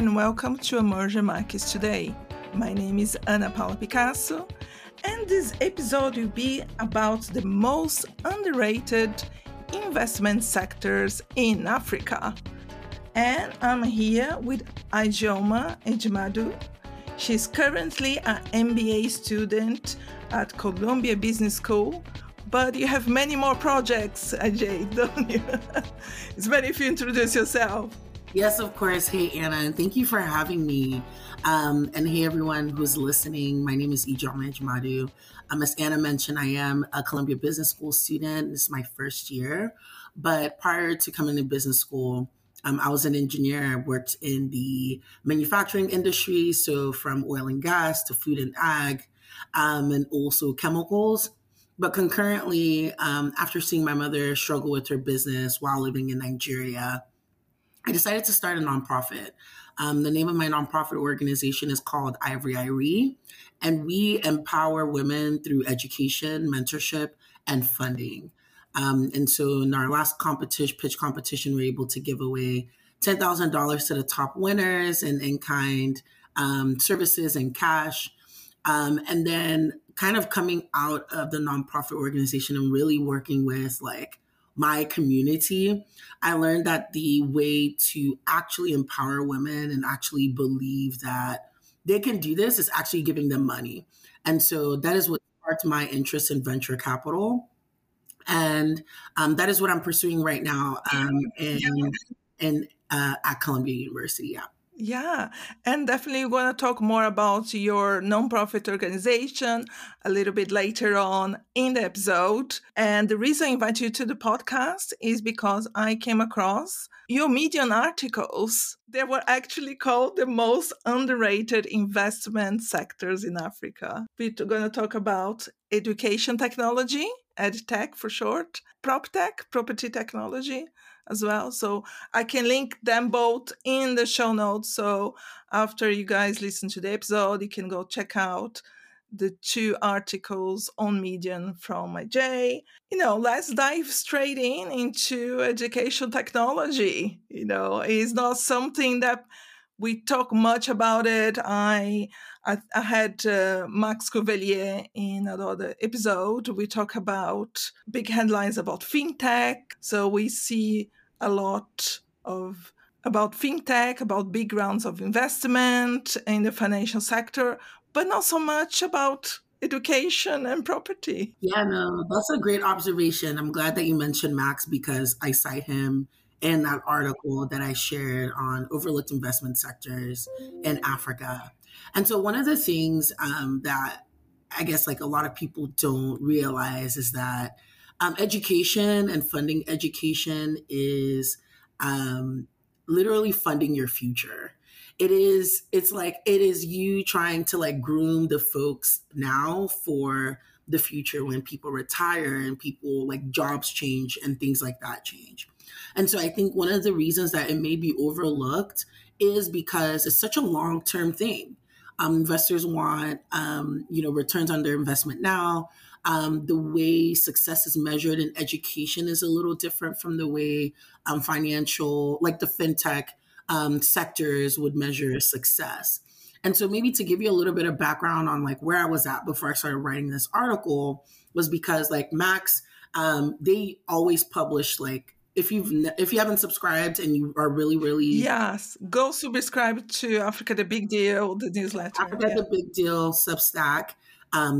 and welcome to Emerging Markets Today. My name is Ana Paula Picasso, and this episode will be about the most underrated investment sectors in Africa. And I'm here with Ijeoma Ejimadu. She's currently an MBA student at Columbia Business School, but you have many more projects, Ajay, don't you? It's better if you introduce yourself. Yes, of course. Hey, Anna, and thank you for having me. And hey, everyone who's listening. My name is Ijeoma Ejimadu. As Anna mentioned, I am a Columbia Business School student. This is my first year. But prior to coming to business school, I was an engineer. I worked in the manufacturing industry, so from oil and gas to food and ag, and also chemicals. But concurrently, after seeing my mother struggle with her business while living in Nigeria, I decided to start a nonprofit. The name of my nonprofit organization is called Ivory Irie, and we empower women through education, mentorship, and funding. And so in our last pitch competition, we were able to give away $10,000 to the top winners and in-kind services and cash. And then kind of coming out of the nonprofit organization and really working with my community, I learned that the way to actually empower women and actually believe that they can do this is actually giving them money. And so that is what sparked my interest in venture capital. And that is what I'm pursuing right now at Columbia University. Yeah. And definitely we're going to talk more about your nonprofit organization a little bit later on in the episode. And the reason I invite you to the podcast is because I came across your Medium articles. They were actually called the most underrated investment sectors in Africa. We're going to talk about education technology, EdTech for short, PropTech, property technology, as well. So I can link them both in the show notes. So after you guys listen to the episode, you can go check out the two articles on Medium from Ajay. Let's dive straight into education technology. It's not something that we talk much about it. I had Max Cuvelier in another episode. We talk about big headlines about fintech. So we see a lot about fintech, about big rounds of investment in the financial sector, but not so much about education and property. Yeah, no, that's a great observation. I'm glad that you mentioned Max because I cite him in that article that I shared on overlooked investment sectors in Africa. And so one of the things that I guess a lot of people don't realize is that education and funding education is literally funding your future. It is you trying to groom the folks now for the future when people retire and people jobs change and things like that change. And so I think one of the reasons that it may be overlooked is because it's such a long-term thing. Investors want, returns on their investment now. The way success is measured in education is a little different from the way the fintech sectors would measure success. And so maybe to give you a little bit of background on where I was at before I started writing this article was because Max, they always publish if you haven't subscribed and you are really yes, go subscribe to Africa the Big Deal, the newsletter. The Big Deal Substack.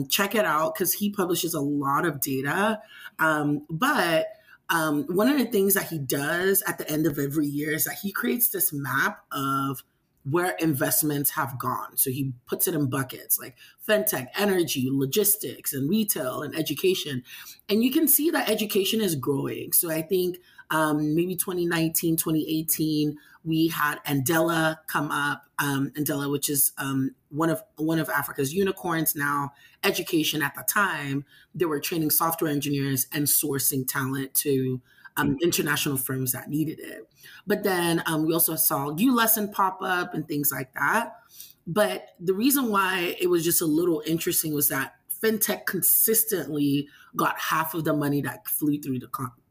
Check it out because he publishes a lot of data. But one of the things that he does at the end of every year is that he creates this map of where investments have gone. So he puts it in buckets like fintech, energy, logistics, and retail and education. And you can see that education is growing. So I think maybe 2019, 2018, we had Andela come up. Andela, which is one of Africa's unicorns now. Education at the time, they were training software engineers and sourcing talent to international firms that needed it. But then we also saw Ulesson pop up and things like that. But the reason why it was just a little interesting was that fintech consistently got half of the money that flew through the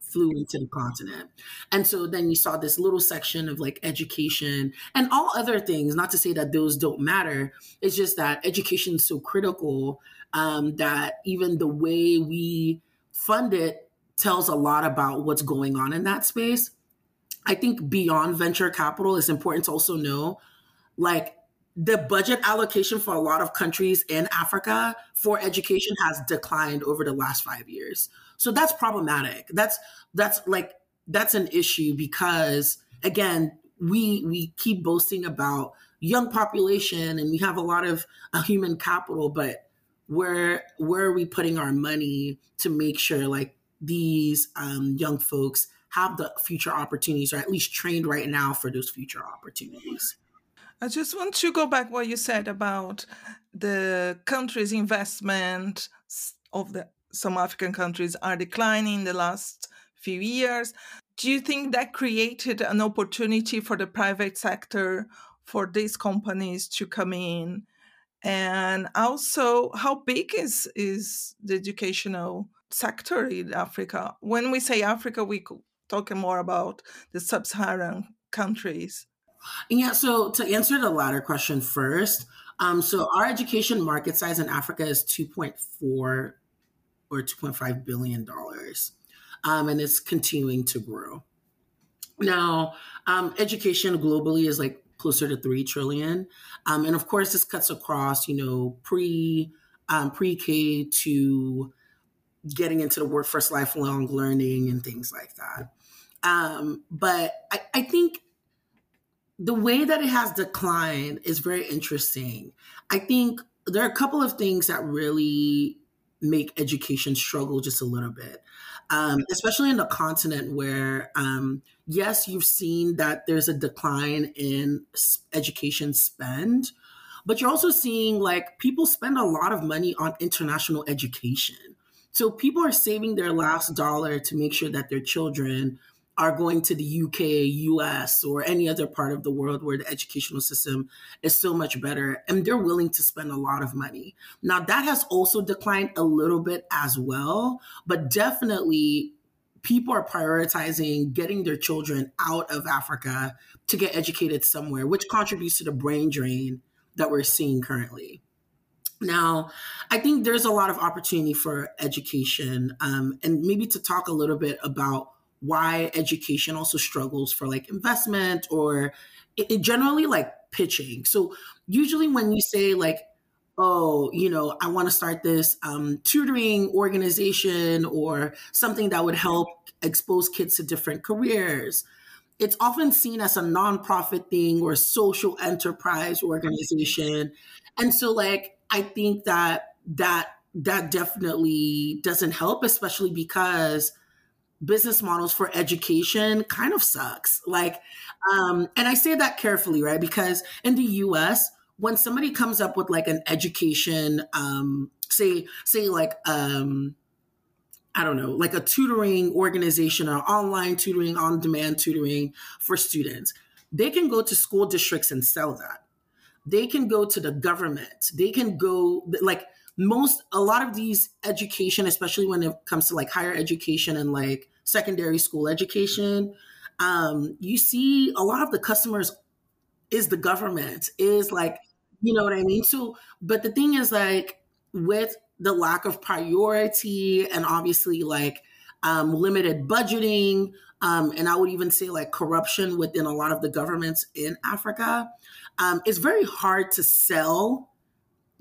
flew into the continent. And so then you saw this little section of like education and all other things, not to say that those don't matter. It's just that education is so critical that even the way we fund it tells a lot about what's going on in that space. I think beyond venture capital, it's important to also know, like, the budget allocation for a lot of countries in Africa for education has declined over the last 5 years. So that's problematic. That's an issue because, again, we keep boasting about young population and we have a lot of human capital, but where are we putting our money to make sure like these young folks have the future opportunities, or at least trained right now for those future opportunities? I just want to go back what you said about the countries' investment of some African countries are declining in the last few years. Do you think that created an opportunity for the private sector, for these companies to come in? And also, how big is the educational sector in Africa? When we say Africa, we talk more about the sub-Saharan countries. Yeah, so to answer the latter question first, so our education market size in Africa is $2.4 or $2.5 billion, and it's continuing to grow. Now, education globally is like closer to $3 trillion, and of course, this cuts across pre-K to getting into the workforce, lifelong learning, and things like that. But I think the way that it has declined is very interesting. I think there are a couple of things that really make education struggle just a little bit, especially in the continent where, yes, you've seen that there's a decline in education spend, but you're also seeing like people spend a lot of money on international education. So people are saving their last dollar to make sure that their children are going to the UK, US, or any other part of the world where the educational system is so much better, and they're willing to spend a lot of money. Now, that has also declined a little bit as well, but definitely people are prioritizing getting their children out of Africa to get educated somewhere, which contributes to the brain drain that we're seeing currently. Now, I think there's a lot of opportunity for education, and maybe to talk a little bit about why education also struggles for like investment or it generally like pitching. So usually when you say like, oh, I want to start this tutoring organization or something that would help expose kids to different careers, it's often seen as a nonprofit thing or social enterprise organization. And so like, I think that definitely doesn't help, especially because business models for education kind of sucks. Like, and I say that carefully, right? Because in the US, when somebody comes up with like an education, like a tutoring organization or online tutoring, on-demand tutoring for students, they can go to school districts and sell that. They can go to the government. They can go like a lot of these education, especially when it comes to like higher education and like secondary school education, you see a lot of the customers is the government, is like, you know what I mean? So, but the thing is like with the lack of priority and obviously like limited budgeting, and I would even say like corruption within a lot of the governments in Africa, it's very hard to sell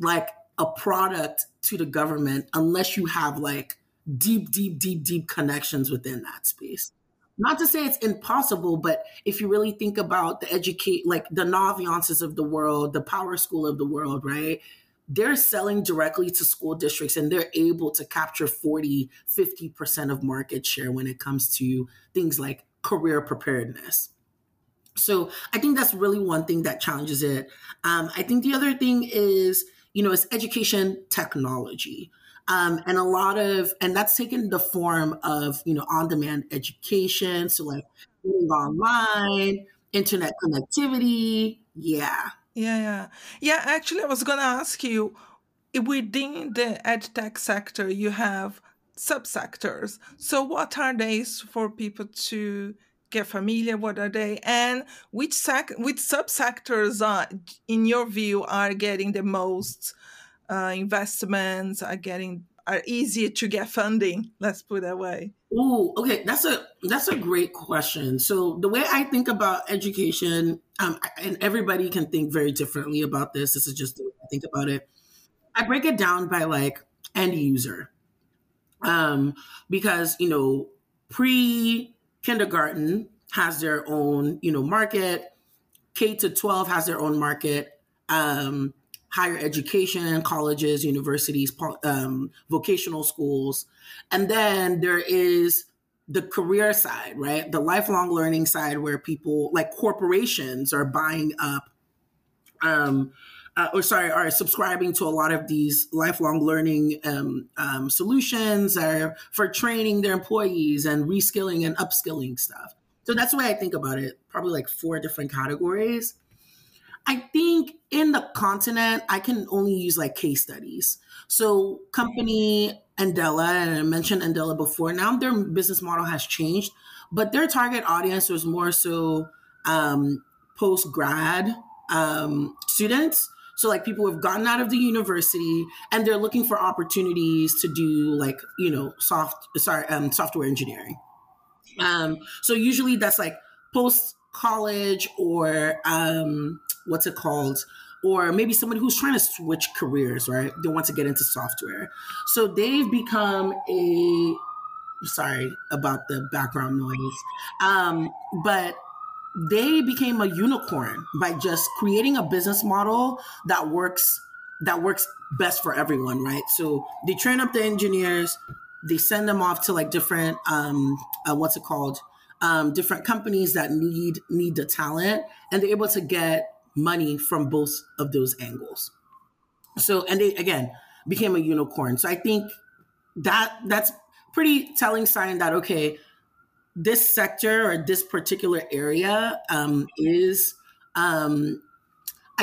like a product to the government unless you have like deep connections within that space. Not to say it's impossible, but if you really think about the Naviances of the world, the PowerSchool of the world, right? They're selling directly to school districts and they're able to capture 40, 50% of market share when it comes to things like career preparedness. So I think that's really one thing that challenges it. I think the other thing is, it's education technology. And that's taken the form of, on-demand education. So like online, internet connectivity. Yeah. Actually, I was going to ask you, within the ed tech sector, you have subsectors. So what are they for people to get familiar? What are they? And which subsectors are, in your view, are getting the most investments, are easier to get funding? Let's put it that way. Oh, okay. That's a great question. So the way I think about education, and everybody can think very differently about this. This is just the way I think about it. I break it down by like end user, because, you know, pre-kindergarten has their own, you know, market. K to 12 has their own market. Higher education, colleges, universities, vocational schools. And then there is the career side, right? The lifelong learning side where people like corporations are buying up, are subscribing to a lot of these lifelong learning solutions for training their employees and reskilling and upskilling stuff. So that's the way I think about it, probably like 4 different categories. I think in the continent, I can only use like case studies. So company Andela, and I mentioned Andela before, now their business model has changed, but their target audience was more so post-grad students. So like people who have gotten out of the university and they're looking for opportunities to do like, you know, software engineering. So usually that's like post-college or... what's it called? Or maybe somebody who's trying to switch careers, right? They want to get into software. So they've become sorry about the background noise, but they became a unicorn by just creating a business model that works best for everyone, right? So they train up the engineers, they send them off to like different, different companies that need the talent, and they're able to get money from both of those angles. So, and they, again, became a unicorn. So I think that's pretty telling sign that, okay, this sector or this particular area is one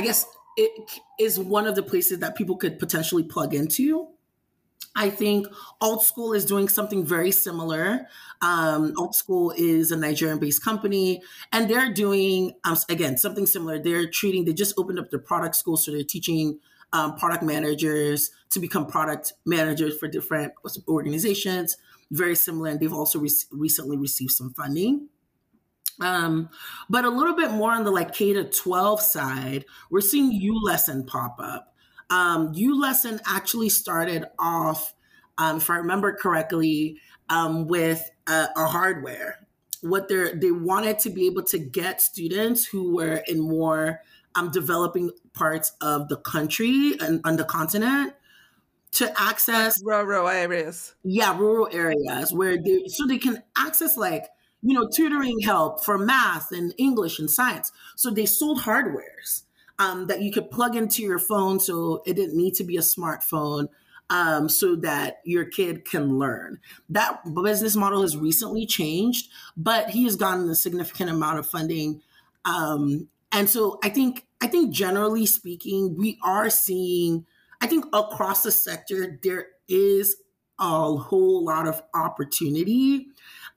of the places that people could potentially plug into. I think AltSchool is doing something very similar. AltSchool is a Nigerian-based company, and they're doing, again, something similar. They just opened up their product school, so they're teaching product managers to become product managers for different organizations, very similar, and they've also recently received some funding. But a little bit more on the like K-12 side, we're seeing Ulesson pop up. Ulesson actually started off, if I remember correctly, with a hardware. What they wanted to be able to get students who were in more developing parts of the country and on the continent to access rural areas. Yeah, rural areas where they can access like, you know, tutoring help for math and English and science. So they sold hardwares. That you could plug into your phone, so it didn't need to be a smartphone, so that your kid can learn. That business model has recently changed, but he has gotten a significant amount of funding. And so I think generally speaking, we are seeing, I think across the sector, there is a whole lot of opportunity.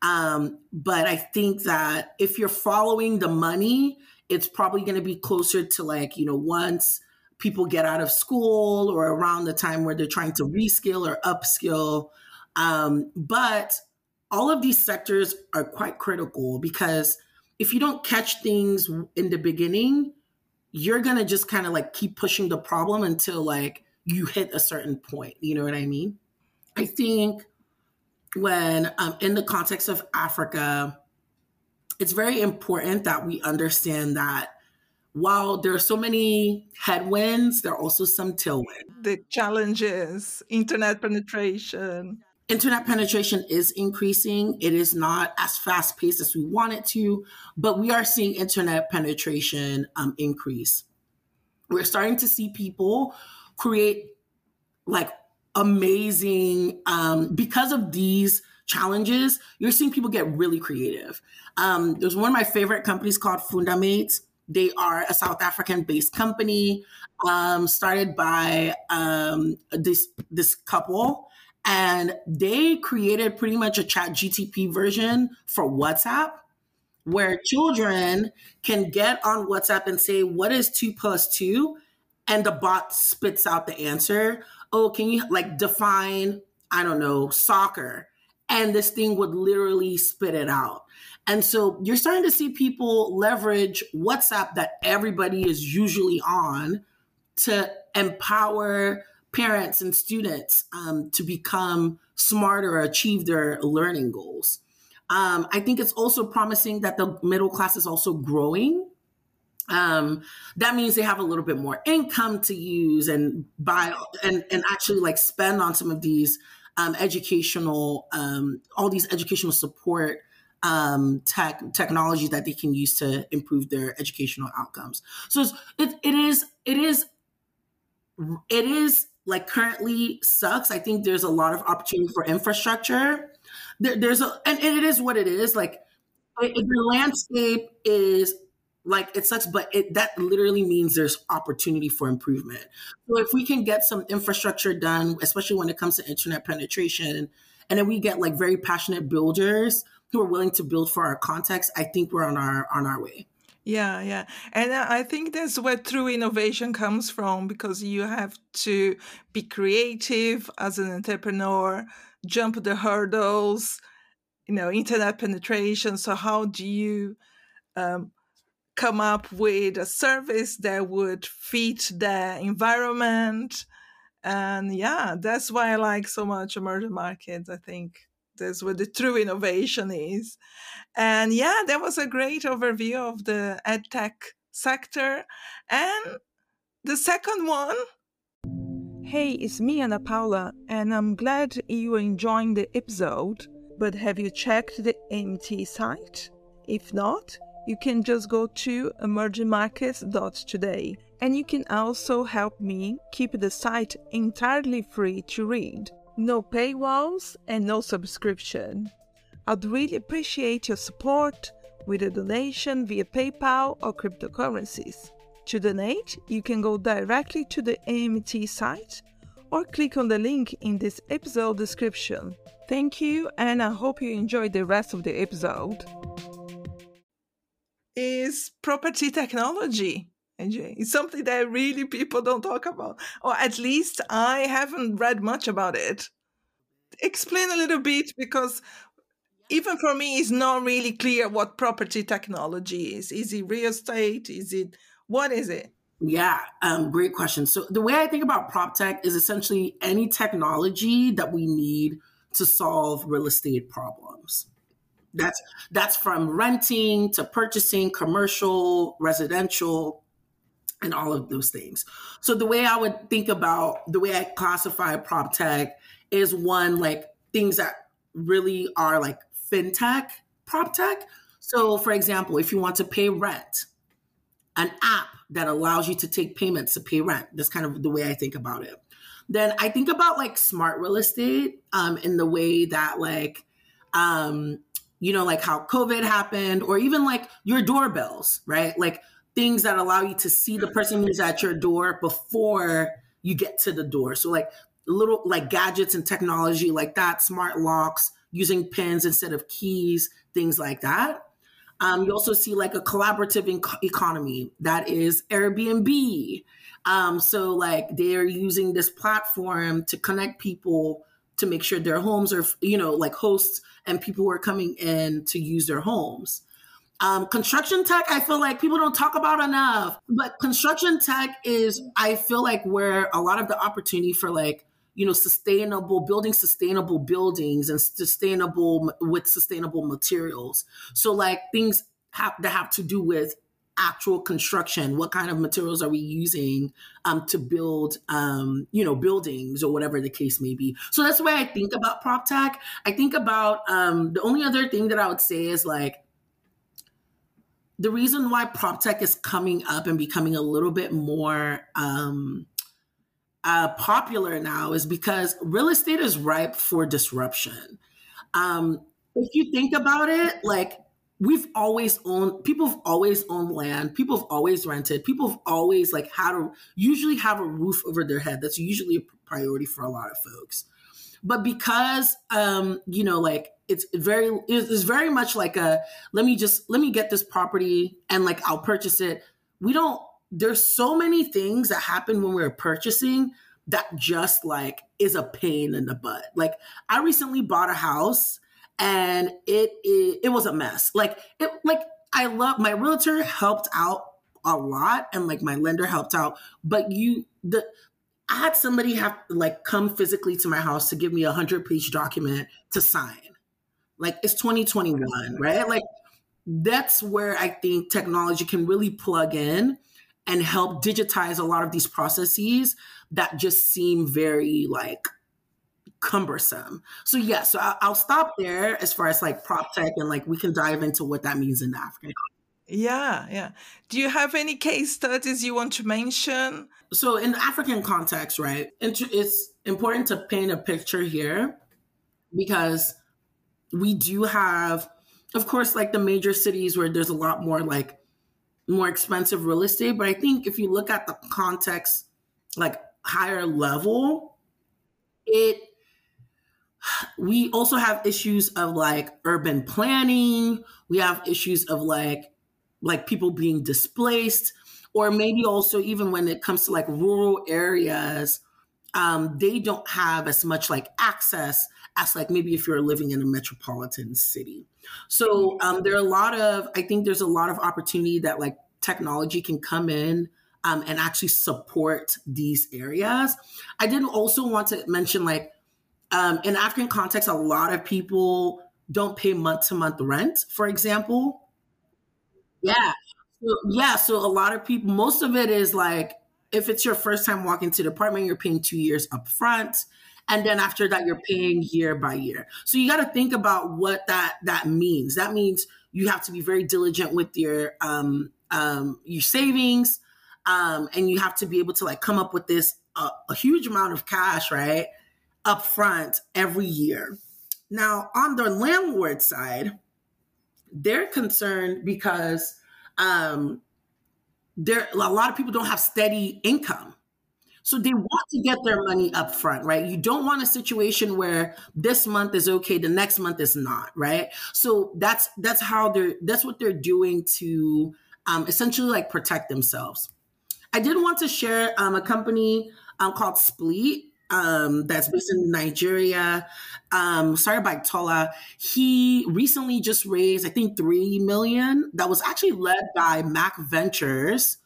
But I think that if you're following the money, it's probably going to be closer to like, you know, once people get out of school or around the time where they're trying to reskill or upskill. But all of these sectors are quite critical, because if you don't catch things in the beginning, you're going to just kind of like keep pushing the problem until like you hit a certain point. You know what I mean? I think when in the context of Africa, it's very important that we understand that while there are so many headwinds, there are also some tailwinds. The challenges, internet penetration. Internet penetration is increasing. It is not as fast paced as we want it to, but we are seeing internet penetration increase. We're starting to see people create like amazing, because of these challenges, you're seeing people get really creative. There's one of my favorite companies called FoondaMate. They are a South African-based company started by this couple. And they created pretty much a ChatGPT version for WhatsApp, where children can get on WhatsApp and say, what is 2 + 2? And the bot spits out the answer. Oh, can you like define, I don't know, soccer? And this thing would literally spit it out. And so you're starting to see people leverage WhatsApp that everybody is usually on to empower parents and students to become smarter or achieve their learning goals. I think it's also promising that the middle class is also growing. That means they have a little bit more income to use and buy and actually like spend on some of these all these educational support technologies that they can use to improve their educational outcomes. So it is like currently sucks. I think there's a lot of opportunity for infrastructure. There's it is what it is. Like the landscape is like, it sucks, but that literally means there's opportunity for improvement. So if we can get some infrastructure done, especially when it comes to internet penetration, and then we get like very passionate builders who are willing to build for our context, I think we're on our way. Yeah, yeah. And I think that's where true innovation comes from, because you have to be creative as an entrepreneur, jump the hurdles, internet penetration. So how do you come up with a service that would fit the environment? And yeah, that's why I like so much emerging markets, I think. That's where the true innovation is. And yeah, that was a great overview of the edtech sector. And the second one. Hey, it's me, Ana Paula, and I'm glad you're enjoying the episode. But have you checked the MT site? If not, you can just go to emergingmarkets.today. And you can also help me keep the site entirely free to read. No paywalls and no subscription. I'd really appreciate your support with a donation via PayPal or cryptocurrencies. To donate, you can go directly to the AMT site or click on the link in this episode description. Thank you, and I hope you enjoy the rest of the episode. Is property technology. It's something that really people don't talk about, or at least I haven't read much about it. Explain a little bit, because even for me, it's not really clear what property technology is. Is it real estate? What is it? Yeah, great question. So the way I think about prop tech is essentially any technology that we need to solve real estate problems. That's from renting to purchasing, commercial, residential, and all of those things. So the way I would think about, the way I classify prop tech is one, like things that really are like fintech, prop tech. So for example, if you want to pay rent, an app that allows you to take payments to pay rent. That's kind of the way I think about it. Then I think about like smart real estate in the way that like, like how COVID happened, or even like your doorbells, right? Like things that allow you to see the person who's at your door before you get to the door. So like little like gadgets and technology like that, smart locks, using pins instead of keys, things like that. You also see like a collaborative economy that is Airbnb. So like they're using this platform to connect people to make sure their homes are, like hosts and people who are coming in to use their homes. Construction tech, I feel like people don't talk about enough, but construction tech is, I feel like, where a lot of the opportunity for like, sustainable buildings and sustainable materials. So like things that have to do with actual construction. What kind of materials are we using to build, buildings or whatever the case may be. So that's the way I think about prop tech. I think about the only other thing that I would say is like, the reason why prop tech is coming up and becoming a little bit more popular now is because real estate is ripe for disruption. If you think about it, like people have always owned land, people have always rented, people have always like had a roof over their head. That's usually a priority for a lot of folks. But because, you know, like it's very much like a, let me get this property and like, I'll purchase it. There's so many things that happen when we're purchasing that just like is a pain in the butt. Like I recently bought a house and it was a mess. Like I love, my realtor helped out a lot and like my lender helped out, but I had somebody come physically to my house to give me 100-page document to sign. Like it's 2021, right? Like that's where I think technology can really plug in and help digitize a lot of these processes that just seem very like cumbersome. So yeah, so I'll stop there as far as like prop tech, and like we can dive into what that means in Africa. Yeah, yeah. Do you have any case studies you want to mention? So in the African context, right, it's important to paint a picture here because we do have, of course, like the major cities where there's a lot more like more expensive real estate. But I think if you look at the context, like higher level, we also have issues of like urban planning. We have issues of like people being displaced, or maybe also even when it comes to like rural areas, they don't have as much like access as like maybe if you're living in a metropolitan city. So there are there's a lot of opportunity that like technology can come in and actually support these areas. I did also want to mention like in African context, a lot of people don't pay month-to-month rent, for example. Yeah. So a lot of people, most of it is like, if it's your first time walking to the apartment, you're paying 2 years up front. And then after that, you're paying year by year. So you got to think about what that means. That means you have to be very diligent with your savings. And you have to be able to like come up with this, a huge amount of cash, right? Up front every year. Now on the landlord side, they're concerned because a lot of people don't have steady income. So they want to get their money up front, right? You don't want a situation where this month is okay, the next month is not, right? So that's what they're doing to essentially like protect themselves. I did want to share a company called Split that's based in Nigeria, started by Tola. He recently just raised, I think, $3 million. That was actually led by Mac Ventures,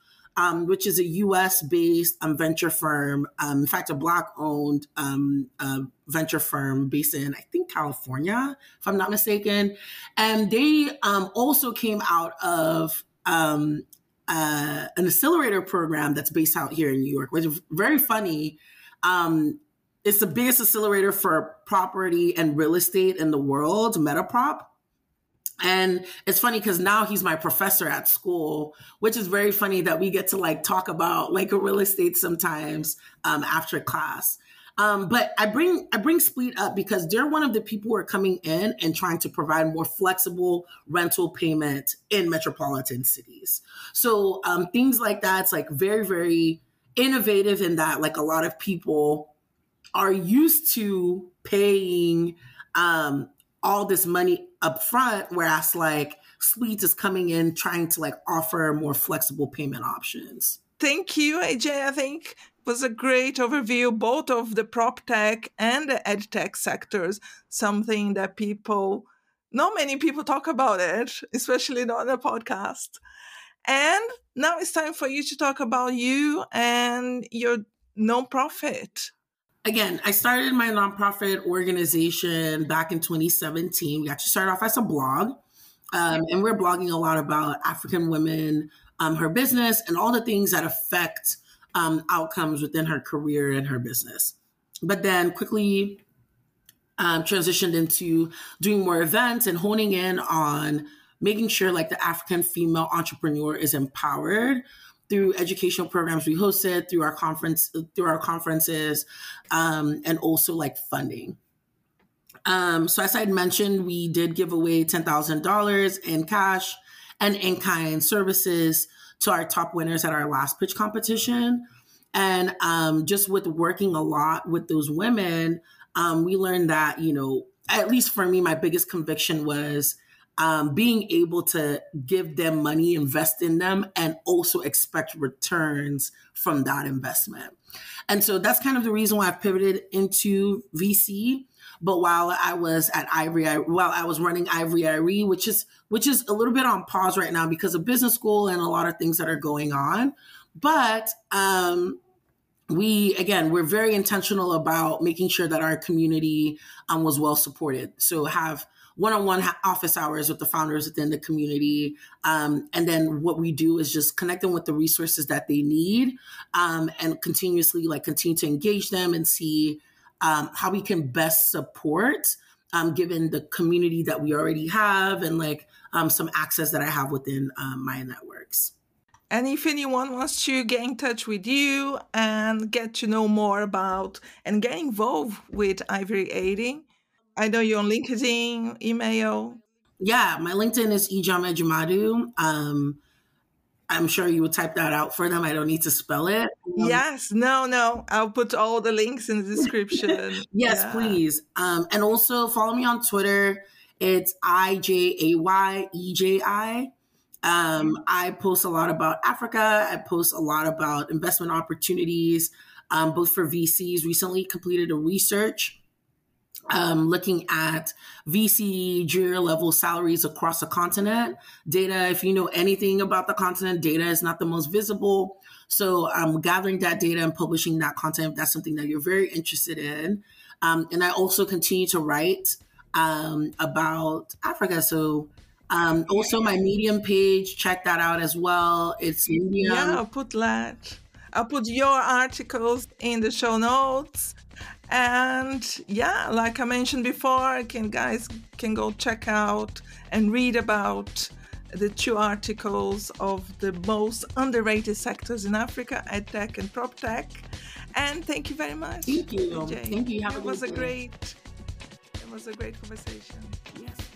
which is a US-based venture firm. In fact, a Black-owned venture firm based in, I think, California, if I'm not mistaken. And they also came out of an accelerator program that's based out here in New York, which is very funny. It's the biggest accelerator for property and real estate in the world, Metaprop. And it's funny because now he's my professor at school, which is very funny that we get to like talk about like real estate sometimes after class. But I bring Split up because they're one of the people who are coming in and trying to provide more flexible rental payment in metropolitan cities. So things like that, it's like very, very innovative in that like a lot of people are used to paying all this money up front, whereas like Split is coming in trying to like offer more flexible payment options. Thank you, Ija. I think it was a great overview both of the prop tech and the ed tech sectors, something that not many people talk about it, especially not on a podcast. And now it's time for you to talk about you and your nonprofit. Again, I started my nonprofit organization back in 2017. We actually started off as a blog, and we're blogging a lot about African women, her business, and all the things that affect outcomes within her career and her business. But then quickly transitioned into doing more events and honing in on making sure like the African female entrepreneur is empowered through educational programs we hosted, through our conferences, and also like funding. So as I had mentioned, we did give away $10,000 in cash and in-kind services to our top winners at our last pitch competition. And just with working a lot with those women, we learned that, you know, at least for me, my biggest conviction was being able to give them money, invest in them, and also expect returns from that investment. And so that's kind of the reason why I pivoted into VC. But while I was at while I was running Ivory Irie, which is a little bit on pause right now because of business school and a lot of things that are going on. But we're very intentional about making sure that our community was well supported. So have one-on-one office hours with the founders within the community. And then what we do is just connect them with the resources that they need and continuously continue to engage them and see how we can best support given the community that we already have and some access that I have within my networks. And if anyone wants to get in touch with you and get to know more about and get involved with Ivory Irie, I know you're on LinkedIn, email. Yeah, my LinkedIn is Ijeoma Ejimadu. I'm sure you would type that out for them. I don't need to spell it. Yes, no. I'll put all the links in the description. Yes, please. And also follow me on Twitter. It's IJAYEJI. I post a lot about Africa. I post a lot about investment opportunities, both for VCs. Recently completed a research looking at VC junior level salaries across the continent. Data, if you know anything about the continent, data is not the most visible. So I'm gathering that data and publishing that content if that's something that you're very interested in. And I also continue to write about Africa. So also my Medium page, check that out as well. It's Medium. Yeah, I'll put that. I'll put your articles in the show notes. And yeah, like I mentioned before, guys can go check out and read about the two articles of the most underrated sectors in Africa, EdTech and PropTech. And thank you very much. Thank you. Thank you. Have a good day. It was a great conversation. Yes.